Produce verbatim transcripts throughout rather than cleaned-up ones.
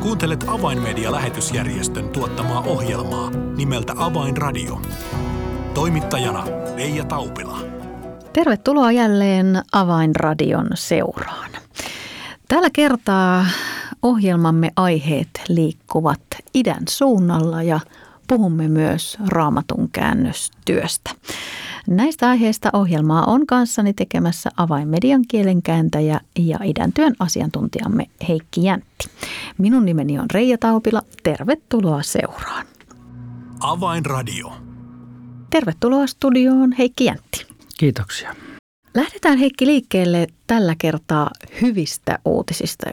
Kuuntelet Avainmedia-lähetysjärjestön tuottamaa ohjelmaa nimeltä Avainradio. Toimittajana Reija Taupila. Tervetuloa jälleen Avainradion seuraan. Tällä kertaa ohjelmamme aiheet liikkuvat idän suunnalla ja puhumme myös Raamatun käännöstyöstä. Näistä aiheista ohjelmaa on kanssani tekemässä Avainmedian kielenkääntäjä ja Idäntyön asiantuntijamme Heikki Jäntti. Minun nimeni on Reija Taupila. Tervetuloa seuraan. Avainradio. Tervetuloa studioon Heikki Jäntti. Kiitoksia. Lähdetään Heikki liikkeelle tällä kertaa hyvistä uutisista.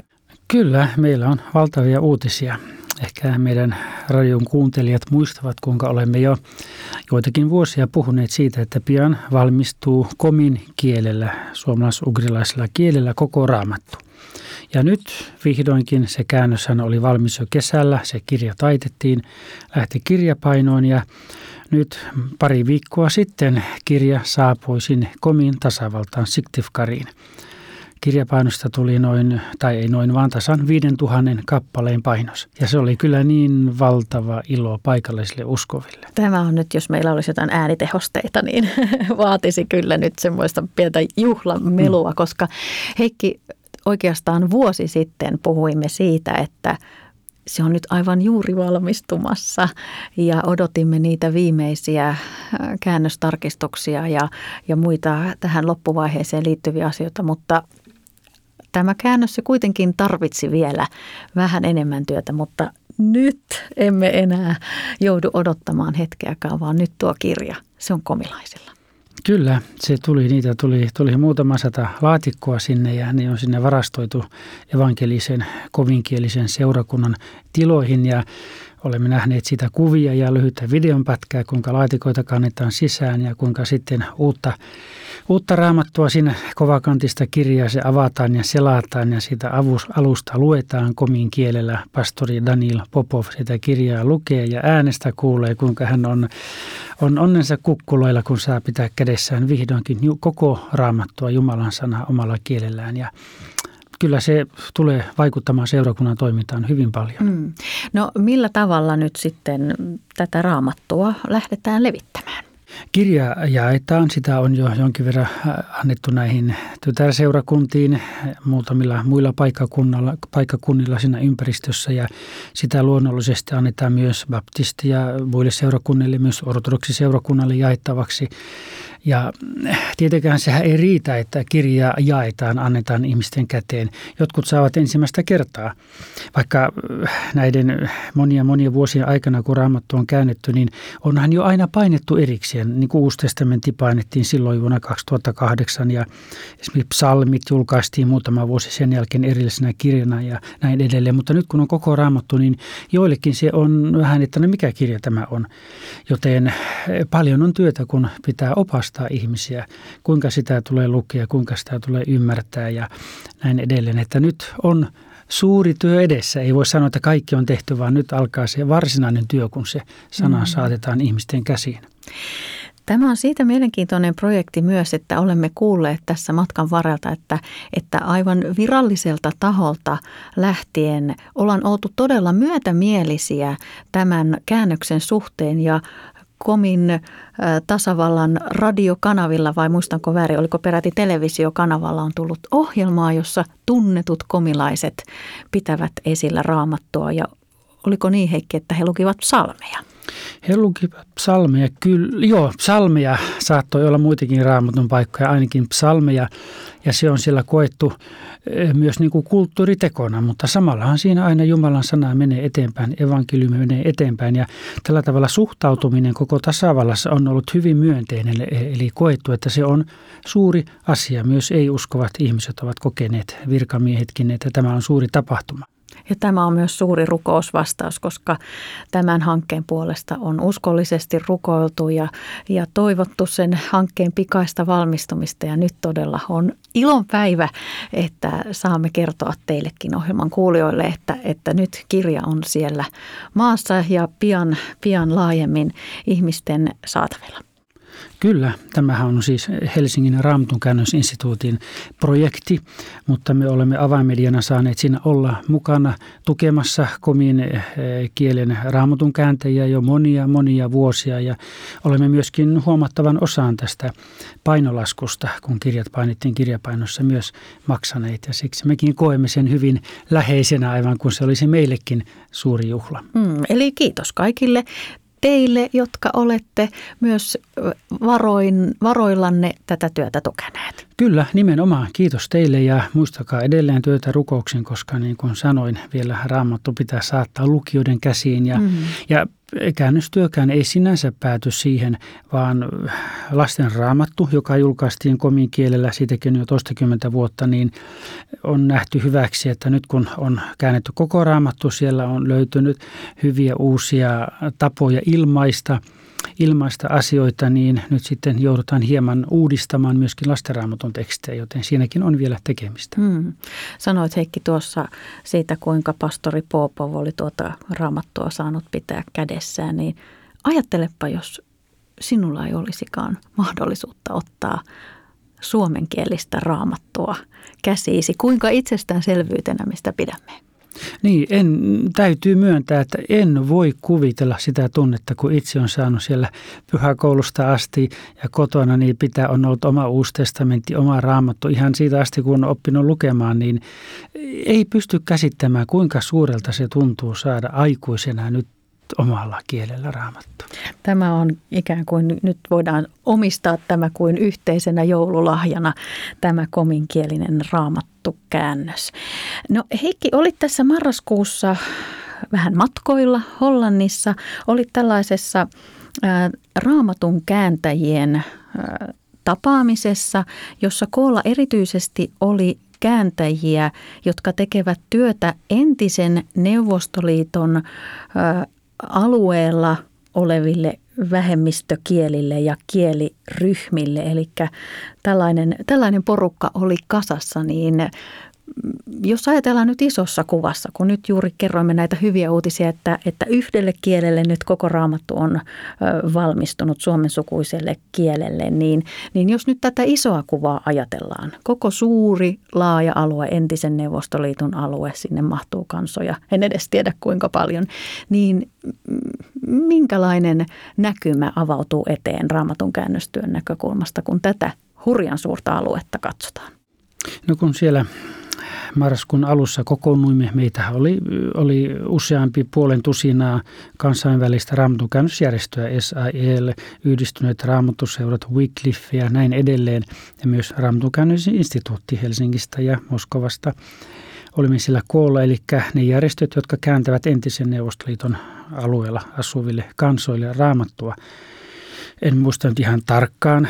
Kyllä, meillä on valtavia uutisia. Ehkä meidän radion kuuntelijat muistavat, kuinka olemme jo joitakin vuosia puhuneet siitä, että pian valmistuu komin kielellä, suomalais-ugrilaisella kielellä, koko Raamattu. Ja nyt vihdoinkin se käännöshän oli valmis jo kesällä, se kirja taitettiin, lähti kirjapainoon ja nyt pari viikkoa sitten kirja saapui sinne Komin tasavaltaan Siktivkariin. Kirjapainosta tuli noin, tai ei noin, vaan tasan viidentuhannen kappaleen painos. Ja se oli kyllä niin valtava ilo paikallisille uskoville. Tämä on nyt, jos meillä olisi jotain äänitehosteita, niin vaatisi kyllä nyt semmoista pientä juhlamelua, koska Heikki, oikeastaan vuosi sitten puhuimme siitä, että se on nyt aivan juuri valmistumassa ja odotimme niitä viimeisiä käännöstarkistuksia ja, ja muita tähän loppuvaiheeseen liittyviä asioita, mutta tämä käännös se kuitenkin tarvitsi vielä vähän enemmän työtä, mutta nyt emme enää joudu odottamaan hetkeäkään, vaan nyt tuo kirja, se on komilaisilla. Kyllä, se tuli, niitä tuli, tuli muutama sata laatikkoa sinne ja ne on sinne varastoitu evankelisen, kovinkielisen seurakunnan tiloihin ja olemme nähneet sitä kuvia ja lyhyttä videonpätkää, kuinka laatikoita kannetaan sisään ja kuinka sitten uutta, uutta raamattua siinä kovakantista kirjaa se avataan ja selataan ja siitä alusta luetaan komin kielellä. Pastori Daniil Popov sitä kirjaa lukee ja äänestä kuulee, kuinka hän on, on onnensa kukkuloilla, kun saa pitää kädessään vihdoinkin koko raamattua Jumalan sanaa omalla kielellään ja kyllä se tulee vaikuttamaan seurakunnan toimintaan hyvin paljon. Mm. No millä tavalla nyt sitten tätä raamattua lähdetään levittämään? Kirja jaetaan. Sitä on jo jonkin verran annettu näihin tytärseurakuntiin, muutamilla muilla paikkakunnilla, paikkakunnilla siinä ympäristössä. Ja sitä luonnollisesti annetaan myös baptisti- ja muille seurakunnille, myös ortodoksiseurakunnalle jaettavaksi. Ja tietenkään sehän ei riitä, että kirjaa jaetaan, annetaan ihmisten käteen. Jotkut saavat ensimmäistä kertaa. Vaikka näiden monia monia vuosien aikana, kun Raamattu on käännetty, niin onhan jo aina painettu erikseen. Niin kuin Uusi testamentti painettiin silloin vuonna kaksituhattakahdeksan ja esimerkiksi psalmit julkaistiin muutama vuosi sen jälkeen erillisenä kirjana ja näin edelleen. Mutta nyt kun on koko Raamattu, niin joillekin se on vähän, että no mikä kirja tämä on. Joten paljon on työtä, kun pitää opastaa ihmisiä, kuinka sitä tulee lukea, kuinka sitä tulee ymmärtää ja näin edelleen. Että nyt on suuri työ edessä. Ei voi sanoa, että kaikki on tehty, vaan nyt alkaa se varsinainen työ, kun se sana mm-hmm. saatetaan ihmisten käsiin. Tämä on siitä mielenkiintoinen projekti myös, että olemme kuulleet tässä matkan varrelta, että, että aivan viralliselta taholta lähtien ollaan oltu todella myötämielisiä tämän käännöksen suhteen ja Komin tasavallan radiokanavilla, vai muistanko väärin, oliko peräti televisiokanavalla, on tullut ohjelmaa, jossa tunnetut komilaiset pitävät esillä Raamattua. Ja oliko niin, Heikki, että he lukivat psalmeja? He lukivat psalmeja, kyllä. Joo, psalmeja saattoi olla muitakin Raamatun paikkoja, ainakin psalmeja. Ja se on siellä koettu myös niin kuin kulttuuritekona, mutta samallahan siinä aina Jumalan sana menee eteenpäin, evankeliumi menee eteenpäin. Ja tällä tavalla suhtautuminen koko tasavallassa on ollut hyvin myönteinen, eli koettu, että se on suuri asia. Myös ei-uskovat ihmiset ovat kokeneet, virkamiehetkin, että tämä on suuri tapahtuma. Ja tämä on myös suuri rukousvastaus, koska tämän hankkeen puolesta on uskollisesti rukoiltu ja, ja toivottu sen hankkeen pikaista valmistumista. Ja nyt todella on ilon päivä, että saamme kertoa teillekin ohjelman kuulijoille, että, että nyt kirja on siellä maassa ja pian, pian laajemmin ihmisten saatavilla. Kyllä, tämähän on siis Helsingin Raamatun käännösinstituutin projekti, mutta me olemme Avainmediana saaneet siinä olla mukana tukemassa Komin kielen Raamatun kääntäjiä jo monia monia vuosia ja olemme myöskin huomattavan osaan tästä painolaskusta, kun kirjat painettiin kirjapainossa myös maksaneet ja siksi mekin koemme sen hyvin läheisenä aivan kuin se olisi meillekin suuri juhla. Mm, eli kiitos kaikille. Teille, jotka olette myös varoin, varoillanne tätä työtä tukeneet. Kyllä, nimenomaan. Kiitos teille ja muistakaa edelleen työtä rukouksin, koska niin kuin sanoin, vielä Raamattu pitää saattaa lukijoiden käsiin ja, mm-hmm. ja käännöstyökään ei sinänsä pääty siihen, vaan lasten Raamattu, joka julkaistiin komin kielellä siitäkin jo toistakymmentä vuotta, niin on nähty hyväksi, että nyt kun on käännetty koko Raamattu, siellä on löytynyt hyviä uusia tapoja ilmaista, ilmaista asioita, niin nyt sitten joudutaan hieman uudistamaan myöskin lastenraamatun tekstejä, joten siinäkin on vielä tekemistä. Hmm. Sanoit Heikki tuossa siitä, kuinka pastori Popov oli tuota Raamattua saanut pitää kädessään, niin ajattelepa, jos sinulla ei olisikaan mahdollisuutta ottaa suomenkielistä Raamattua käsiisi, kuinka itsestäänselvyytenä mistä pidämme? Niin, en, täytyy myöntää, että en voi kuvitella sitä tunnetta, kun itse on saanut siellä pyhäkoulusta asti ja kotona, niin pitää on ollut oma Uusi testamentti, oma Raamattu. Ihan siitä asti, kun on oppinut lukemaan, niin ei pysty käsittämään, kuinka suurelta se tuntuu saada aikuisena nyt omalla kielellä Raamattu. Tämä on ikään kuin, nyt voidaan omistaa tämä kuin yhteisenä joululahjana, tämä kominkielinen Raamattukäännös. No Heikki, olit tässä marraskuussa vähän matkoilla Hollannissa, olit tällaisessa ää, Raamatun kääntäjien ää, tapaamisessa, jossa koolla erityisesti oli kääntäjiä, jotka tekevät työtä entisen Neuvostoliiton ää, alueella oleville vähemmistökielille ja kieliryhmille. Eli tällainen, tällainen porukka oli kasassa, niin jos ajatellaan nyt isossa kuvassa, kun nyt juuri kerroimme näitä hyviä uutisia, että, että yhdelle kielelle nyt koko Raamattu on valmistunut suomensukuiselle kielelle, niin, niin jos nyt tätä isoa kuvaa ajatellaan, koko suuri laaja alue, entisen Neuvostoliiton alue, sinne mahtuu kansoja, en edes tiedä kuinka paljon, niin minkälainen näkymä avautuu eteen Raamatun käännöstyön näkökulmasta, kun tätä hurjan suurta aluetta katsotaan? No kun siellä marraskuun alussa kokoonnuimme, meitä oli, oli useampi puolen tusinaa kansainvälistä raamattunkäännösjärjestöä, S I L, yhdistyneet raamattuseurat, Wycliffe ja näin edelleen, ja myös raamattunkäännösinstituutti Helsingistä ja Moskovasta. Olimme sillä koolla, eli ne järjestöt, jotka kääntävät entisen Neuvostoliiton alueella asuville kansoille Raamattua. En muista nyt ihan tarkkaan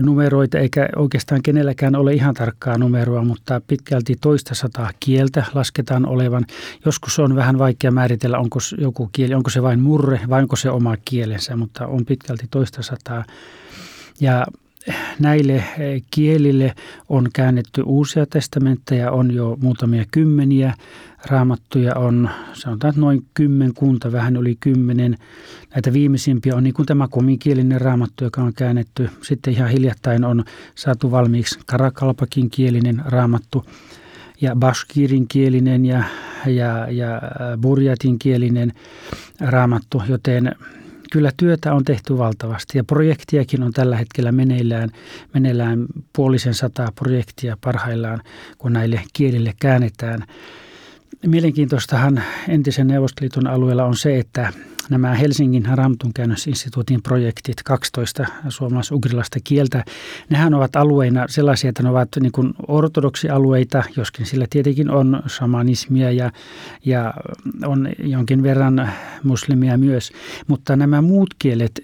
numeroita, eikä oikeastaan kenelläkään ole ihan tarkkaa numeroa, mutta pitkälti toista sataa kieltä lasketaan olevan. Joskus on vähän vaikea määritellä, onko joku kieli, onko se vain murre vai onko se oma kielensä, mutta on pitkälti toista sataa. Ja näille kielille on käännetty uusia testamentteja, on jo muutamia kymmeniä. Raamattuja on, sanotaan, noin kymmenkunta, vähän yli kymmenen. Näitä viimeisimpiä on niin kuin tämä kominkielinen Raamattu, joka on käännetty. Sitten ihan hiljattain on saatu valmiiksi karakalpakin kielinen Raamattu ja bashkirin kielinen ja, ja, ja burjatin kielinen Raamattu, joten kyllä työtä on tehty valtavasti ja projektiakin on tällä hetkellä meneillään, meneillään puolisen sataa projektia parhaillaan, kun näille kielille käännetään. Mielenkiintoistahan entisen Neuvostoliiton alueella on se, että nämä Helsingin Raamattunkäännösinstituutin projektit, kaksitoista suomalais-ugrilaista kieltä, nehän ovat alueina sellaisia, että ne ovat niin kuin ortodoksialueita, joskin sillä tietenkin on shamanismia ja, ja on jonkin verran muslimia myös, mutta nämä muut kielet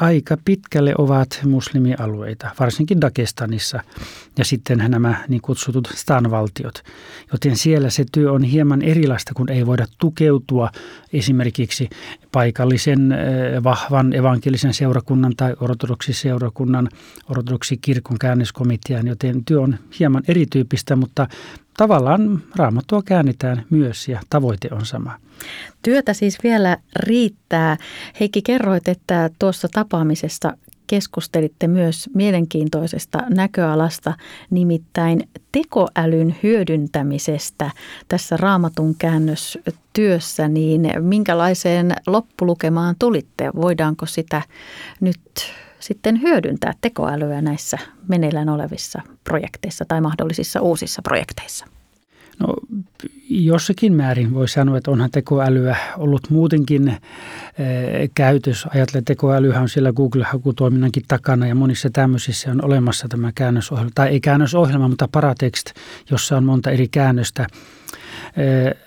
aika pitkälle ovat muslimialueita, varsinkin Dagestanissa ja sitten nämä niin kutsutut stanvaltiot. Joten siellä se työ on hieman erilaista, kun ei voida tukeutua esimerkiksi paikallisen vahvan evankelisen seurakunnan tai ortodoksiseurakunnan, ortodoksikirkon käännöskomitean, joten työ on hieman erityyppistä, mutta tavallaan Raamattua käännetään myös ja tavoite on sama. Työtä siis vielä riittää. Heikki, kerroit, että tuossa tapaamisessa keskustelitte myös mielenkiintoisesta näköalasta, nimittäin tekoälyn hyödyntämisestä tässä Raamatun käännöstyössä, niin minkälaiseen loppulukemaan tulitte? Voidaanko sitä nyt sitten hyödyntää tekoälyä näissä meneillään olevissa projekteissa tai mahdollisissa uusissa projekteissa? No jossakin määrin voi sanoa, että onhan tekoälyä ollut muutenkin e, käytös. Ajattelen, että tekoälyhän on siellä Google-hakutoiminnankin takana ja monissa tämmöisissä on olemassa tämä käännösohjelma, tai ei käännösohjelma, mutta Paratext, jossa on monta eri käännöstä.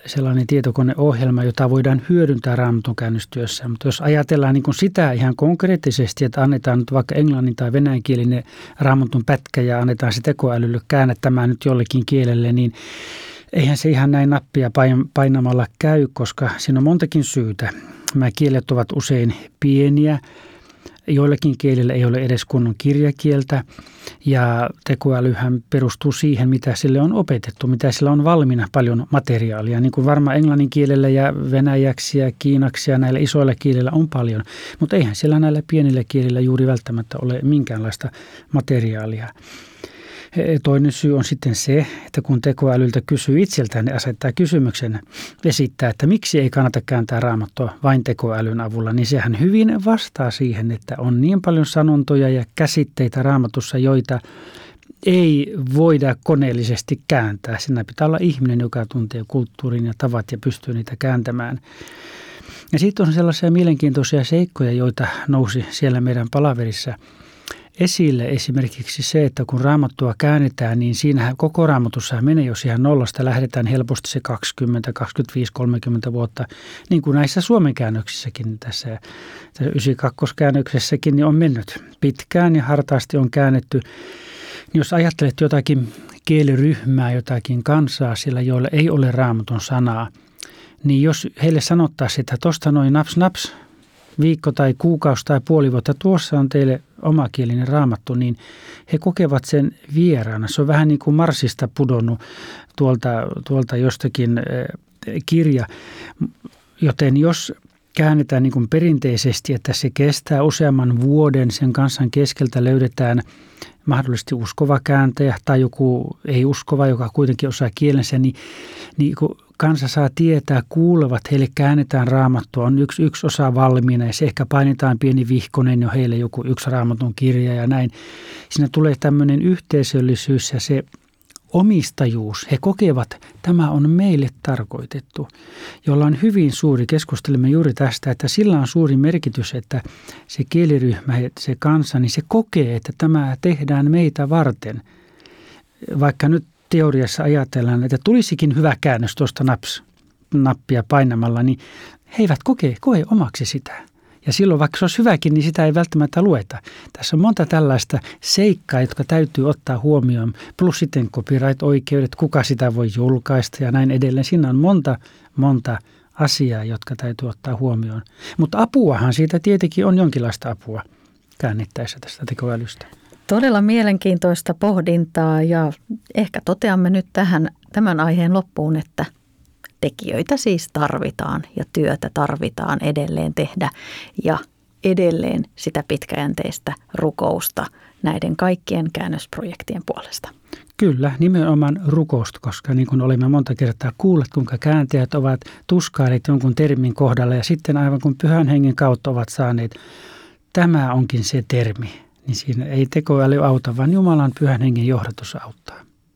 Sellainen tietokoneohjelma, jota voidaan hyödyntää Raamatun käännöstyössä. Mutta jos ajatellaan niin kuin sitä ihan konkreettisesti, että annetaan nyt vaikka englannin tai venäjänkielinen Raamatun pätkä ja annetaan se tekoälylle käännättämään nyt jollekin kielelle, niin eihän se ihan näin nappia painamalla käy, koska siinä on montakin syytä. Nämä kielet ovat usein pieniä. Joillakin kielillä ei ole edes kunnon kirjakieltä ja tekoälyhän perustuu siihen, mitä sille on opetettu, mitä sillä on valmiina paljon materiaalia. Niin kuin varmaan englannin kielellä ja venäjäksi ja kiinaksi ja näillä isoilla kielillä on paljon, mutta eihän siellä näillä pienillä kielillä juuri välttämättä ole minkäänlaista materiaalia. Toinen syy on sitten se, että kun tekoälyltä kysyy itseltään, ne asettaa kysymyksen, esittää, että miksi ei kannata kääntää Raamattua vain tekoälyn avulla, niin sehän hyvin vastaa siihen, että on niin paljon sanontoja ja käsitteitä Raamatussa, joita ei voida koneellisesti kääntää. Siinä pitää olla ihminen, joka tuntee kulttuurin ja tavat ja pystyy niitä kääntämään. Ja sitten on sellaisia mielenkiintoisia seikkoja, joita nousi siellä meidän palaverissa esille, esimerkiksi se, että kun Raamattua käännetään, niin siinähän koko Raamatussa menee, jos ihan nollasta lähdetään helposti se kaksikymmentä, kaksikymmentäviisi, kolmekymmentä vuotta, niin kuin näissä Suomen käännöksissäkin tässä, tässä yhdeksänkymmentäkaksi-käännöksessäkin niin on mennyt pitkään ja hartaasti on käännetty. Jos ajattelet jotakin kieliryhmää, jotakin kansaa, sillä joilla ei ole Raamatun sanaa, niin jos heille sanottaisiin, että tuosta noin naps naps, viikko tai kuukausi tai puoli vuotta, tuossa on teille omakielinen Raamattu, niin he kokevat sen vieraana. Se on vähän niin kuin Marsista pudonnut tuolta, tuolta jostakin kirja, joten jos käännetään niin kuin perinteisesti, että se kestää useamman vuoden, sen kansan keskeltä löydetään mahdollisesti uskova kääntäjä tai joku ei-uskova, joka kuitenkin osaa kielensä, niin, niin kun kansa saa tietää, kuulevat, heille käännetään Raamattua, on yksi, yksi osa valmiina ja se ehkä painetaan pieni vihkonen jo heille joku yksi Raamatun kirja ja näin. Siinä tulee tämmöinen yhteisöllisyys ja se omistajuus. He kokevat, tämä on meille tarkoitettu, jolla on hyvin suuri, keskustelemme juuri tästä, että sillä on suuri merkitys, että se kieliryhmä, se kansa, niin se kokee, että tämä tehdään meitä varten. Vaikka nyt teoriassa ajatellaan, että tulisikin hyvä käännös tuosta naps, nappia painamalla, niin he eivät koke, koe omaksi sitä. Ja silloin, vaikka se olisi hyväkin, niin sitä ei välttämättä lueta. Tässä on monta tällaista seikkaa, jotka täytyy ottaa huomioon. Plus sitten copyright-oikeudet, kuka sitä voi julkaista ja näin edelleen. Siinä on monta, monta asiaa, jotka täytyy ottaa huomioon. Mutta apuahan siitä tietenkin on jonkinlaista apua käännettäessä tästä tekoälystä. Todella mielenkiintoista pohdintaa ja ehkä toteamme nyt tähän, tämän aiheen loppuun, että tekijöitä siis tarvitaan ja työtä tarvitaan edelleen tehdä ja edelleen sitä pitkäjänteistä rukousta näiden kaikkien käännösprojektien puolesta. Kyllä, nimenomaan rukousta, koska niin kuin olemme monta kertaa kuulleet, kuinka kääntäjät ovat tuskailleet jonkun termin kohdalla ja sitten aivan kun Pyhän Hengen kautta ovat saaneet, tämä onkin se termi, niin siinä ei tekoäly auta, vaan Jumalan Pyhän Hengen johdatus auttaa.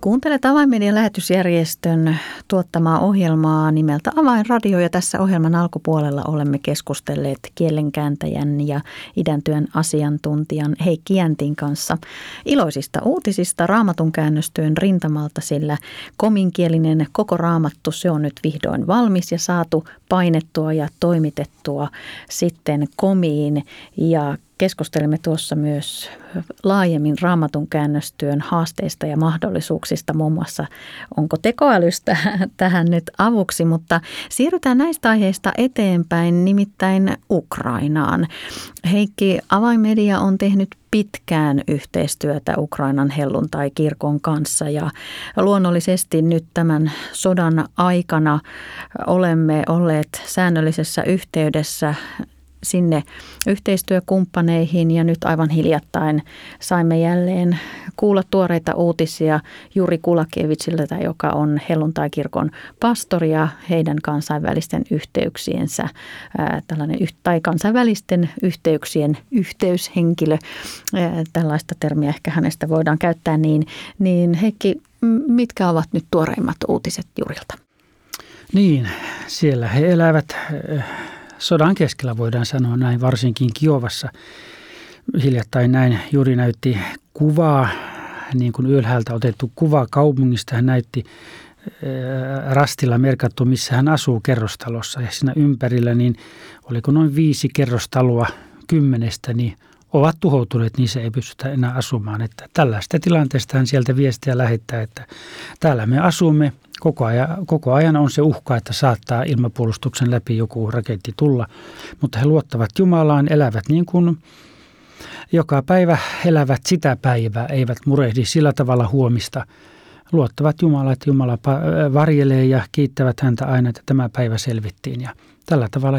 Kuuntelet Avainmedian lähetysjärjestön tuottamaa ohjelmaa nimeltä Avainradio, ja tässä ohjelman alkupuolella olemme keskustelleet kielenkääntäjän ja idäntyön asiantuntijan Heikki Jäntin kanssa iloisista uutisista Raamatun käännöstyön rintamalta, sillä kominkielinen koko Raamattu, se on nyt vihdoin valmis ja saatu painettua ja toimitettua sitten Komiin, ja keskustelimme tuossa myös laajemmin Raamatun käännöstyön haasteista ja mahdollisuuksista, muun muassa onko tekoälystä tähän nyt avuksi, mutta siirrytään näistä aiheista eteenpäin, nimittäin Ukrainaan. Heikki, Avainmedia on tehnyt pitkään yhteistyötä Ukrainan helluntai-kirkon kanssa, ja luonnollisesti nyt tämän sodan aikana olemme olleet säännöllisessä yhteydessä sinne yhteistyökumppaneihin, ja nyt aivan hiljattain saimme jälleen kuulla tuoreita uutisia Juri Kulakevitsiltä, joka on helluntaikirkon pastori, ja heidän kansainvälisten yhteyksiensä ää, tällainen tai kansainvälisten yhteyksien yhteyshenkilö, ää, tällaista termiä ehkä hänestä voidaan käyttää, niin, niin Heikki, mitkä ovat nyt tuoreimmat uutiset Jurilta? Niin, siellä he elävät sodan keskellä, voidaan sanoa näin, varsinkin Kiovassa. Hiljattain näin Juri näytti kuvaa, niin kuin ylhäältä otettu kuva kaupungista. Hän näytti rastilla merkattu, missä hän asuu, kerrostalossa. Ja siinä ympärillä, niin oliko noin viisi kerrostaloa kymmenestä, niin ovat tuhoutuneet, niin se ei pystytä enää asumaan. Että tällaista tilanteesta hän sieltä viestiä lähettää, että täällä me asumme. Koko ajan, koko ajan on se uhka, että saattaa ilmapuolustuksen läpi joku raketti tulla, mutta he luottavat Jumalaan, elävät niin kuin joka päivä, elävät sitä päivää, eivät murehdi sillä tavalla huomista. Luottavat Jumalaa, että Jumala varjelee, ja kiittävät häntä aina, että tämä päivä selvittiin, ja tällä tavalla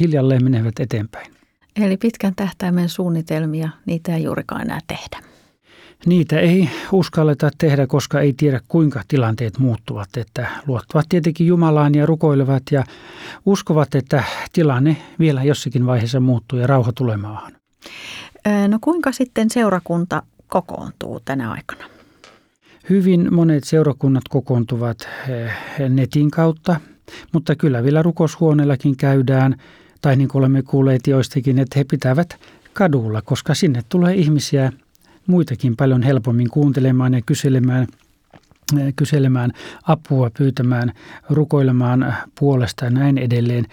hiljalleen menevät eteenpäin. Eli pitkän tähtäimen suunnitelmia, niitä ei juurikaan enää tehdä. Niitä ei uskalleta tehdä, koska ei tiedä, kuinka tilanteet muuttuvat. Että luottavat tietenkin Jumalaan ja rukoilevat ja uskovat, että tilanne vielä jossakin vaiheessa muuttuu ja rauha tulee maahan. No kuinka sitten seurakunta kokoontuu tänä aikana? Hyvin monet seurakunnat kokoontuvat netin kautta, mutta kyllä vielä rukoushuoneellakin käydään. Tai niin kuin olemme kuulleet joistakin, että he pitävät kadulla, koska sinne tulee ihmisiä muitakin paljon helpommin kuuntelemaan ja kyselemään, kyselemään apua, pyytämään, rukoilemaan puolesta ja näin edelleen.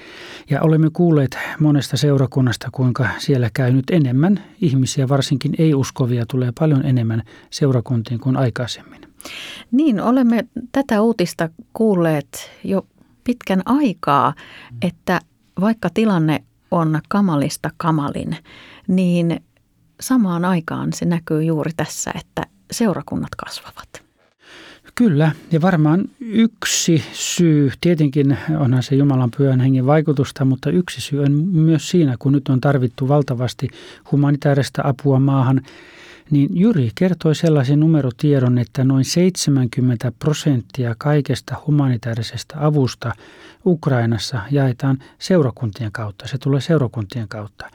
Ja olemme kuulleet monesta seurakunnasta, kuinka siellä käy nyt enemmän ihmisiä, varsinkin ei-uskovia tulee paljon enemmän seurakuntiin kuin aikaisemmin. Niin, olemme tätä uutista kuulleet jo pitkän aikaa, että vaikka tilanne on kamalista kamalin, niin samaan aikaan se näkyy juuri tässä, että seurakunnat kasvavat. Kyllä, ja varmaan yksi syy, tietenkin onhan se Jumalan pyhän hengen vaikutusta, mutta yksi syy on myös siinä, kun nyt on tarvittu valtavasti humanitaarista apua maahan, niin Juri kertoi sellaisen numerotiedon, että noin seitsemänkymmentä prosenttia kaikesta humanitaarisesta avusta Ukrainassa jaetaan seurakuntien kautta. Se tulee seurakuntien kautta.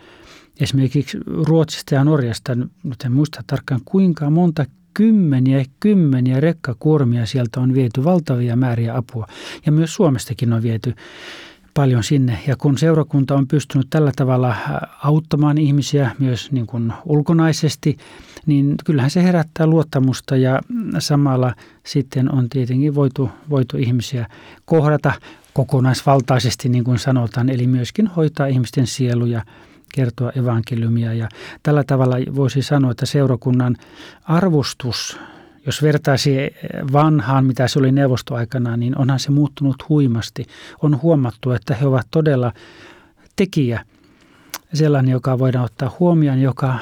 Esimerkiksi Ruotsista ja Norjasta, nyt en muista tarkkaan kuinka monta kymmeniä, kymmeniä rekkakuormia sieltä on viety, valtavia määriä apua. Ja myös Suomestakin on viety paljon sinne. Ja kun seurakunta on pystynyt tällä tavalla auttamaan ihmisiä myös niin kuin ulkonaisesti, niin kyllähän se herättää luottamusta, ja samalla sitten on tietenkin voitu, voitu ihmisiä kohdata kokonaisvaltaisesti, niin kuin sanotaan, eli myöskin hoitaa ihmisten sieluja, kertoa evankeliumia, ja tällä tavalla voisi sanoa, että seurakunnan arvostus, jos vertaisi vanhaan, mitä se oli neuvostoaikana, niin onhan se muuttunut huimasti. On huomattu, että he ovat todella tekijä, sellainen, joka voidaan ottaa huomioon, joka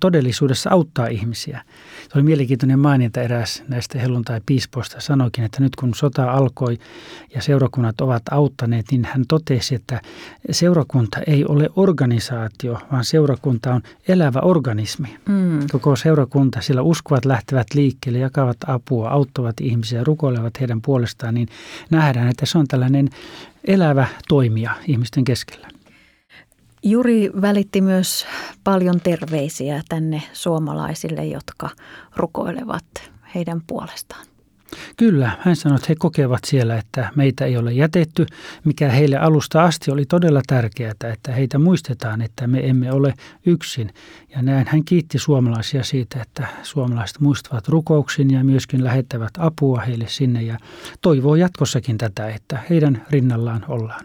todellisuudessa auttaa ihmisiä. Se oli mielenkiintoinen maininta, eräs näistä helluntai-piispoista sanoikin, että nyt kun sota alkoi ja seurakunnat ovat auttaneet, niin hän totesi, että seurakunta ei ole organisaatio, vaan seurakunta on elävä organismi. Mm. Koko seurakunta, sillä uskovat lähtevät liikkeelle, jakavat apua, auttavat ihmisiä, rukoilevat heidän puolestaan, niin nähdään, että se on tällainen elävä toimija ihmisten keskellä. Juri välitti myös paljon terveisiä tänne suomalaisille, jotka rukoilevat heidän puolestaan. Kyllä, hän sanoi, että he kokevat siellä, että meitä ei ole jätetty, mikä heille alusta asti oli todella tärkeää, että heitä muistetaan, että me emme ole yksin. Ja näin hän kiitti suomalaisia siitä, että suomalaiset muistavat rukouksin ja myöskin lähettävät apua heille sinne ja toivoo jatkossakin tätä, että heidän rinnallaan ollaan.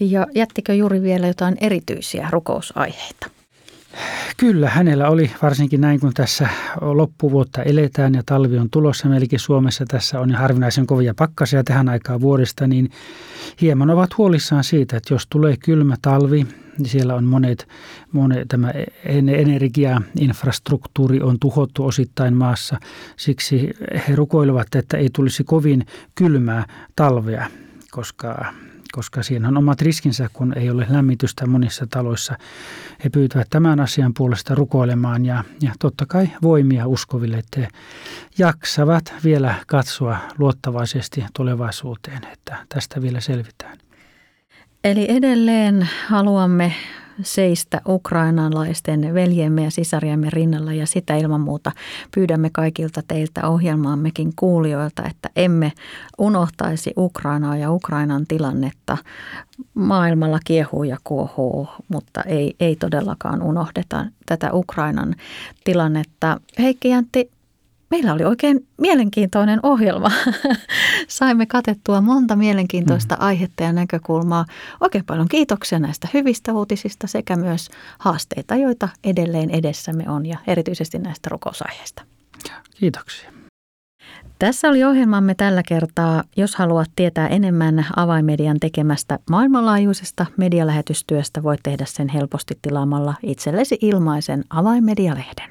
Ja jättikö Juri vielä jotain erityisiä rukousaiheita? Kyllä, hänellä oli varsinkin näin, kun tässä loppuvuotta eletään ja talvi on tulossa. Meilläkin Suomessa tässä on harvinaisen kovia pakkasia tähän aikaan vuodesta, niin hieman ovat huolissaan siitä, että jos tulee kylmä talvi, niin siellä on monet, monet tämä energiainfrastruktuuri on tuhottu osittain maassa. Siksi he rukoilevat, että ei tulisi kovin kylmää talvea, koska... koska siinä on omat riskinsä, kun ei ole lämmitystä monissa taloissa. He pyytävät tämän asian puolesta rukoilemaan ja, ja totta kai voimia uskoville, että he jaksavat vielä katsoa luottavaisesti tulevaisuuteen, että tästä vielä selvitään. Eli edelleen haluamme seistä ukrainalaisten veljemme ja sisariemme rinnalla ja sitä ilman muuta pyydämme kaikilta teiltä ohjelmaammekin kuulijoilta, että emme unohtaisi Ukrainaa ja Ukrainan tilannetta. Maailmalla kiehuu ja kuohuu, mutta ei, ei todellakaan unohdeta tätä Ukrainan tilannetta. Heikki Jäntti, meillä oli oikein mielenkiintoinen ohjelma. Saimme katettua monta mielenkiintoista aihetta ja näkökulmaa. Oikein paljon kiitoksia näistä hyvistä uutisista sekä myös haasteita, joita edelleen edessämme on ja erityisesti näistä rukousaiheista. Kiitoksia. Tässä oli ohjelmamme tällä kertaa. Jos haluat tietää enemmän Avainmedian tekemästä maailmanlaajuisesta medialähetystyöstä, voit tehdä sen helposti tilaamalla itsellesi ilmaisen Avainmedia-lehden.